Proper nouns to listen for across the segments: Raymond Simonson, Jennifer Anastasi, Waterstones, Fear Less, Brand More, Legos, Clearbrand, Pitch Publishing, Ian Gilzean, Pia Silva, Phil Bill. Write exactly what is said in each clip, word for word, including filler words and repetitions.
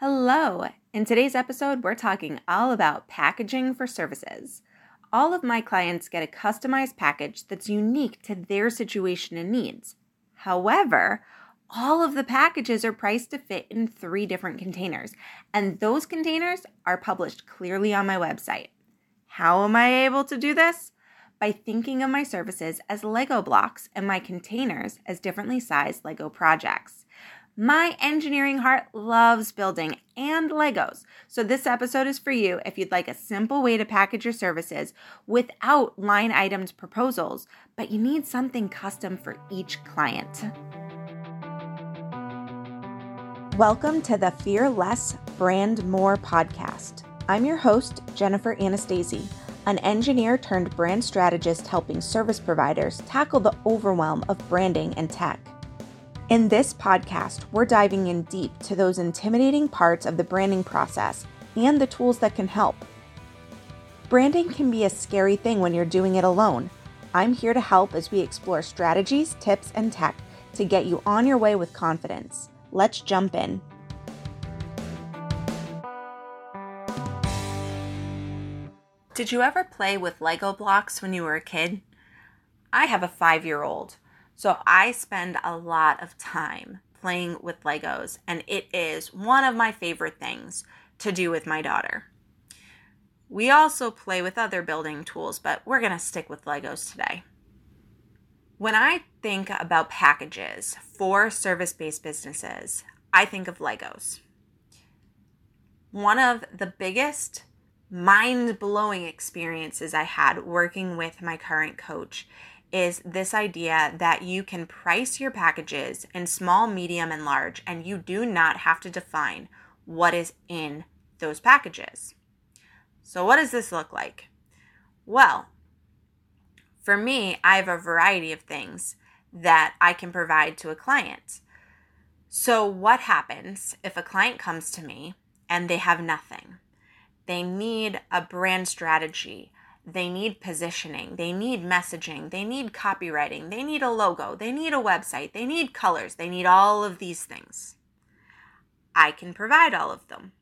Hello! In today's episode, we're talking all about packaging for services. All of my clients get a customized package that's unique to their situation and needs. However, all of the packages are priced to fit in three different containers, and those containers are published clearly on my website. How am I able to do this? By thinking of my services as Lego blocks and my containers as differently sized Lego projects. My engineering heart loves building and Legos, so this episode is for you if you'd like a simple way to package your services without line-itemed proposals, but you need something custom for each client. Welcome to the Fear Less, Brand More podcast. I'm your host, Jennifer Anastasi, an engineer turned brand strategist helping service providers tackle the overwhelm of branding and tech. In this podcast, we're diving in deep to those intimidating parts of the branding process and the tools that can help. Branding can be a scary thing when you're doing it alone. I'm here to help as we explore strategies, tips, and tech to get you on your way with confidence. Let's jump in. Did you ever play with Lego blocks when you were a kid? I have a five-year-old. So I spend a lot of time playing with Legos, and it is one of my favorite things to do with my daughter. We also play with other building tools, but we're going to stick with Legos today. When I think about packages for service-based businesses, I think of Legos. One of the biggest mind-blowing experiences I had working with my current coach is this idea that you can price your packages in small, medium, and large, and you do not have to define what is in those packages. So what does this look like? Well, for me, I have a variety of things that I can provide to a client. So what happens if a client comes to me and they have nothing? They need a brand strategy. They need positioning, they need messaging, they need copywriting, they need a logo, they need a website, they need colors, they need all of these things. I can provide all of them.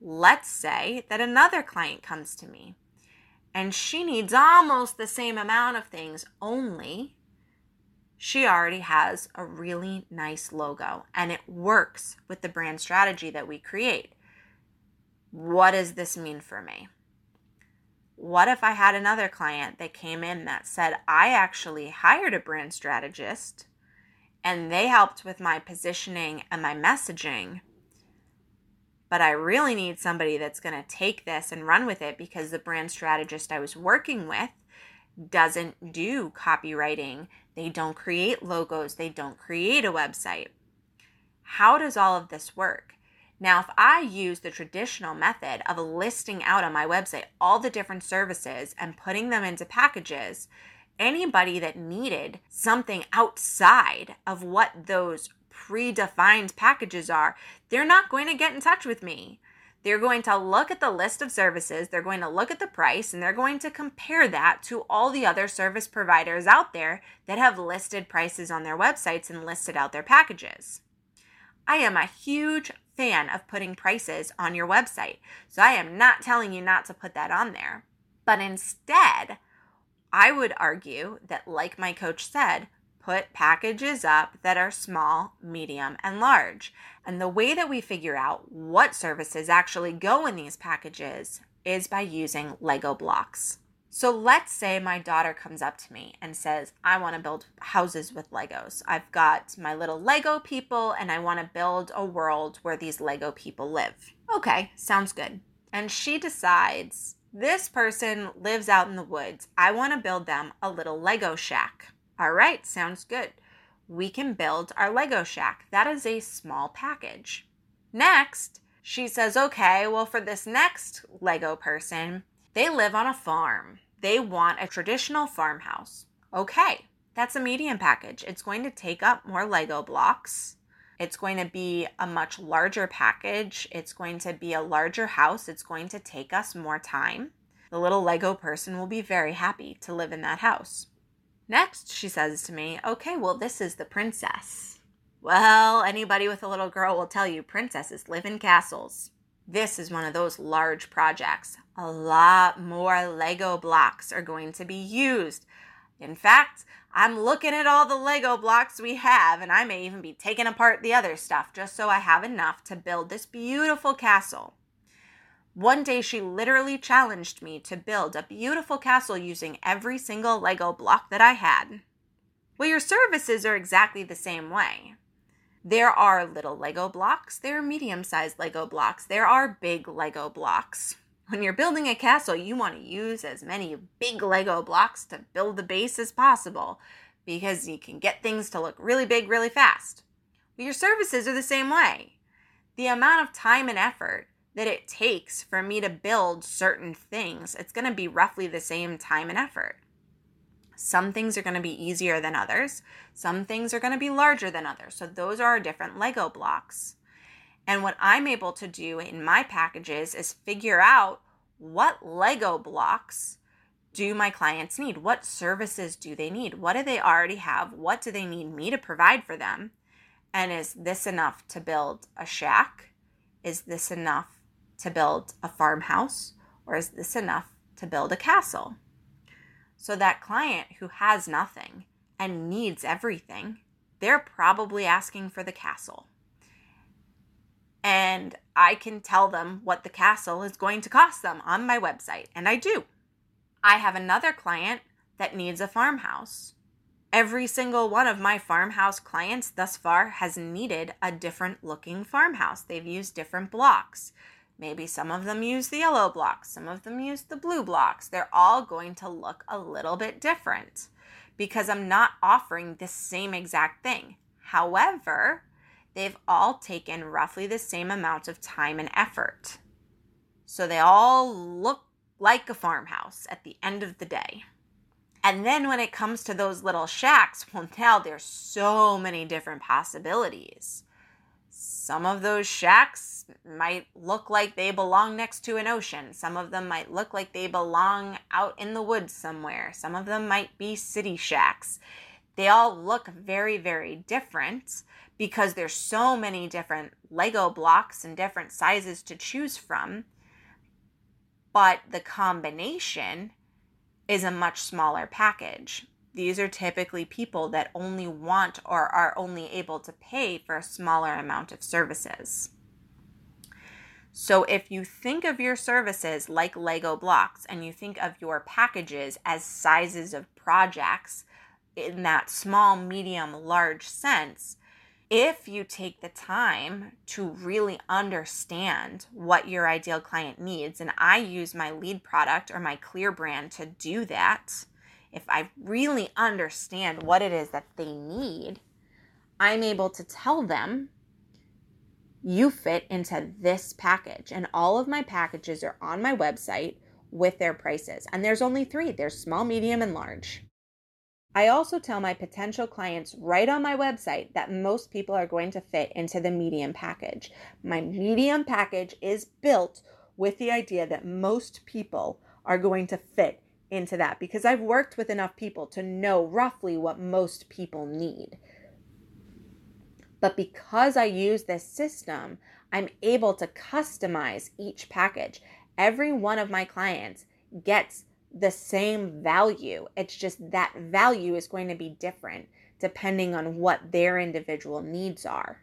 Let's say that another client comes to me and she needs almost the same amount of things, only she already has a really nice logo and it works with the brand strategy that we create. What does this mean for me? What if I had another client that came in that said, I actually hired a brand strategist and they helped with my positioning and my messaging, but I really need somebody that's going to take this and run with it because the brand strategist I was working with doesn't do copywriting. They don't create logos. They don't create a website. How does all of this work? Now, if I use the traditional method of listing out on my website all the different services and putting them into packages, anybody that needed something outside of what those predefined packages are, they're not going to get in touch with me. They're going to look at the list of services, they're going to look at the price, and they're going to compare that to all the other service providers out there that have listed prices on their websites and listed out their packages. I am a huge fan of putting prices on your website, so I am not telling you not to put that on there. But instead, I would argue that, like my coach said, put packages up that are small, medium, and large. And the way that we figure out what services actually go in these packages is by using Lego blocks. So let's say my daughter comes up to me and says, I want to build houses with Legos. I've got my little Lego people and I want to build a world where these Lego people live. Okay, sounds good. And she decides, this person lives out in the woods. I want to build them a little Lego shack. All right, sounds good. We can build our Lego shack. That is a small package. Next, she says, okay, well, for this next Lego person, they live on a farm. They want a traditional farmhouse. Okay, that's a medium package. It's going to take up more Lego blocks. It's going to be a much larger package. It's going to be a larger house. It's going to take us more time. The little Lego person will be very happy to live in that house. Next, she says to me, okay, well, this is the princess. Well, anybody with a little girl will tell you princesses live in castles. This is one of those large projects. A lot more Lego blocks are going to be used. In fact, I'm looking at all the Lego blocks we have, and I may even be taking apart the other stuff just so I have enough to build this beautiful castle. One day she literally challenged me to build a beautiful castle using every single Lego block that I had. Well, your services are exactly the same way. There are little Lego blocks, there are medium-sized Lego blocks, there are big Lego blocks. When you're building a castle, you want to use as many big Lego blocks to build the base as possible because you can get things to look really big really fast. Well, your services are the same way. The amount of time and effort that it takes for me to build certain things, it's going to be roughly the same time and effort. Some things are going to be easier than others. Some things are going to be larger than others. So those are our different Lego blocks. And what I'm able to do in my packages is figure out what Lego blocks do my clients need? What services do they need? What do they already have? What do they need me to provide for them? And is this enough to build a shack? Is this enough to build a farmhouse? Or is this enough to build a castle? So that client who has nothing and needs everything, they're probably asking for the castle. And I can tell them what the castle is going to cost them on my website, and I do. I have another client that needs a farmhouse. Every single one of my farmhouse clients thus far has needed a different looking farmhouse. They've used different blocks. Maybe some of them use the yellow blocks, some of them use the blue blocks. They're all going to look a little bit different because I'm not offering the same exact thing. However, they've all taken roughly the same amount of time and effort. So they all look like a farmhouse at the end of the day. And then when it comes to those little shacks, well, now there's so many different possibilities. Some of those shacks might look like they belong next to an ocean. Some of them might look like they belong out in the woods somewhere. Some of them might be city shacks. They all look very, very different because there's so many different Lego blocks and different sizes to choose from. But the combination is a much smaller package. These are typically people that only want or are only able to pay for a smaller amount of services. So if you think of your services like Lego blocks and you think of your packages as sizes of projects in that small, medium, large sense, if you take the time to really understand what your ideal client needs, and I use my lead product or my Clearbrand to do that, if I really understand what it is that they need, I'm able to tell them, you fit into this package. And all of my packages are on my website with their prices. And there's only three. There's small, medium, and large. I also tell my potential clients right on my website that most people are going to fit into the medium package. My medium package is built with the idea that most people are going to fit into that because I've worked with enough people to know roughly what most people need. But because I use this system, I'm able to customize each package. Every one of my clients gets the same value. It's just that value is going to be different depending on what their individual needs are.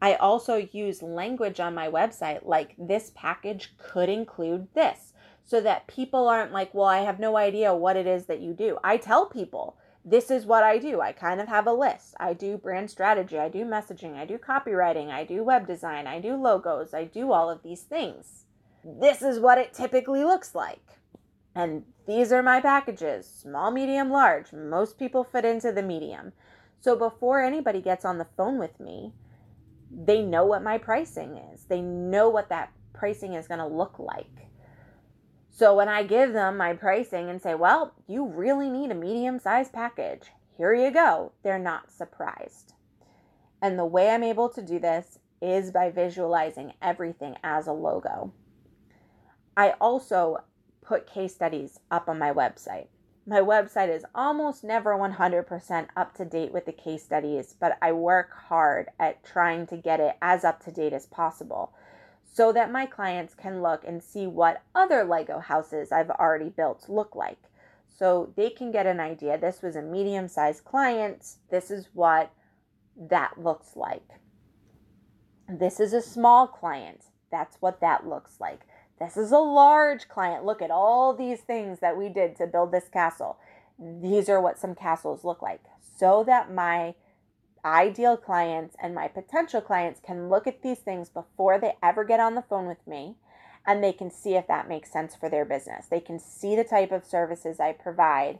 I also use language on my website like this package could include this. So that people aren't like, well, I have no idea what it is that you do. I tell people, this is what I do. I kind of have a list. I do brand strategy. I do messaging. I do copywriting. I do web design. I do logos. I do all of these things. This is what it typically looks like. And these are my packages, small, medium, large. Most people fit into the medium. So before anybody gets on the phone with me, they know what my pricing is. They know what that pricing is going to look like. So when I give them my pricing and say, well, you really need a medium-sized package, here you go, they're not surprised. And the way I'm able to do this is by visualizing everything as a logo. I also put case studies up on my website. My website is almost never one hundred percent up to date with the case studies, but I work hard at trying to get it as up to date as possible so that my clients can look and see what other Lego houses I've already built look like. So they can get an idea. This was a medium-sized client. This is what that looks like. This is a small client. That's what that looks like. This is a large client. Look at all these things that we did to build this castle. These are what some castles look like, so that my ideal clients and my potential clients can look at these things before they ever get on the phone with me, and they can see if that makes sense for their business. They can see the type of services I provide.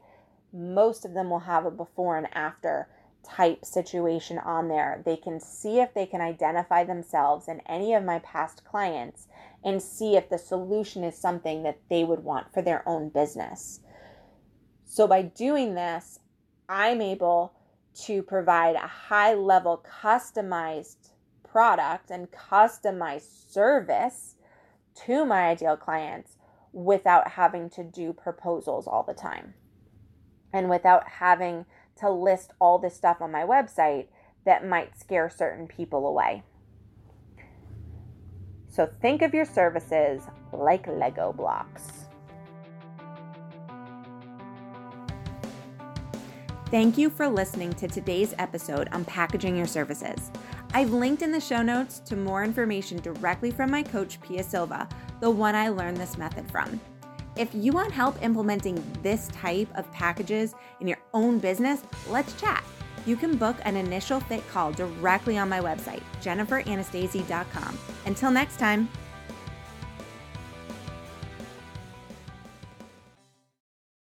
Most of them will have a before and after type situation on there. They can see if they can identify themselves in any of my past clients and see if the solution is something that they would want for their own business. So by doing this, I'm able to provide a high-level customized product and customized service to my ideal clients without having to do proposals all the time and without having to list all this stuff on my website that might scare certain people away. So think of your services like Lego blocks. Thank you for listening to today's episode on packaging your services. I've linked in the show notes to more information directly from my coach, Pia Silva, the one I learned this method from. If you want help implementing this type of packages in your own business, let's chat. You can book an initial fit call directly on my website, jennifer anastasi dot com. Until next time.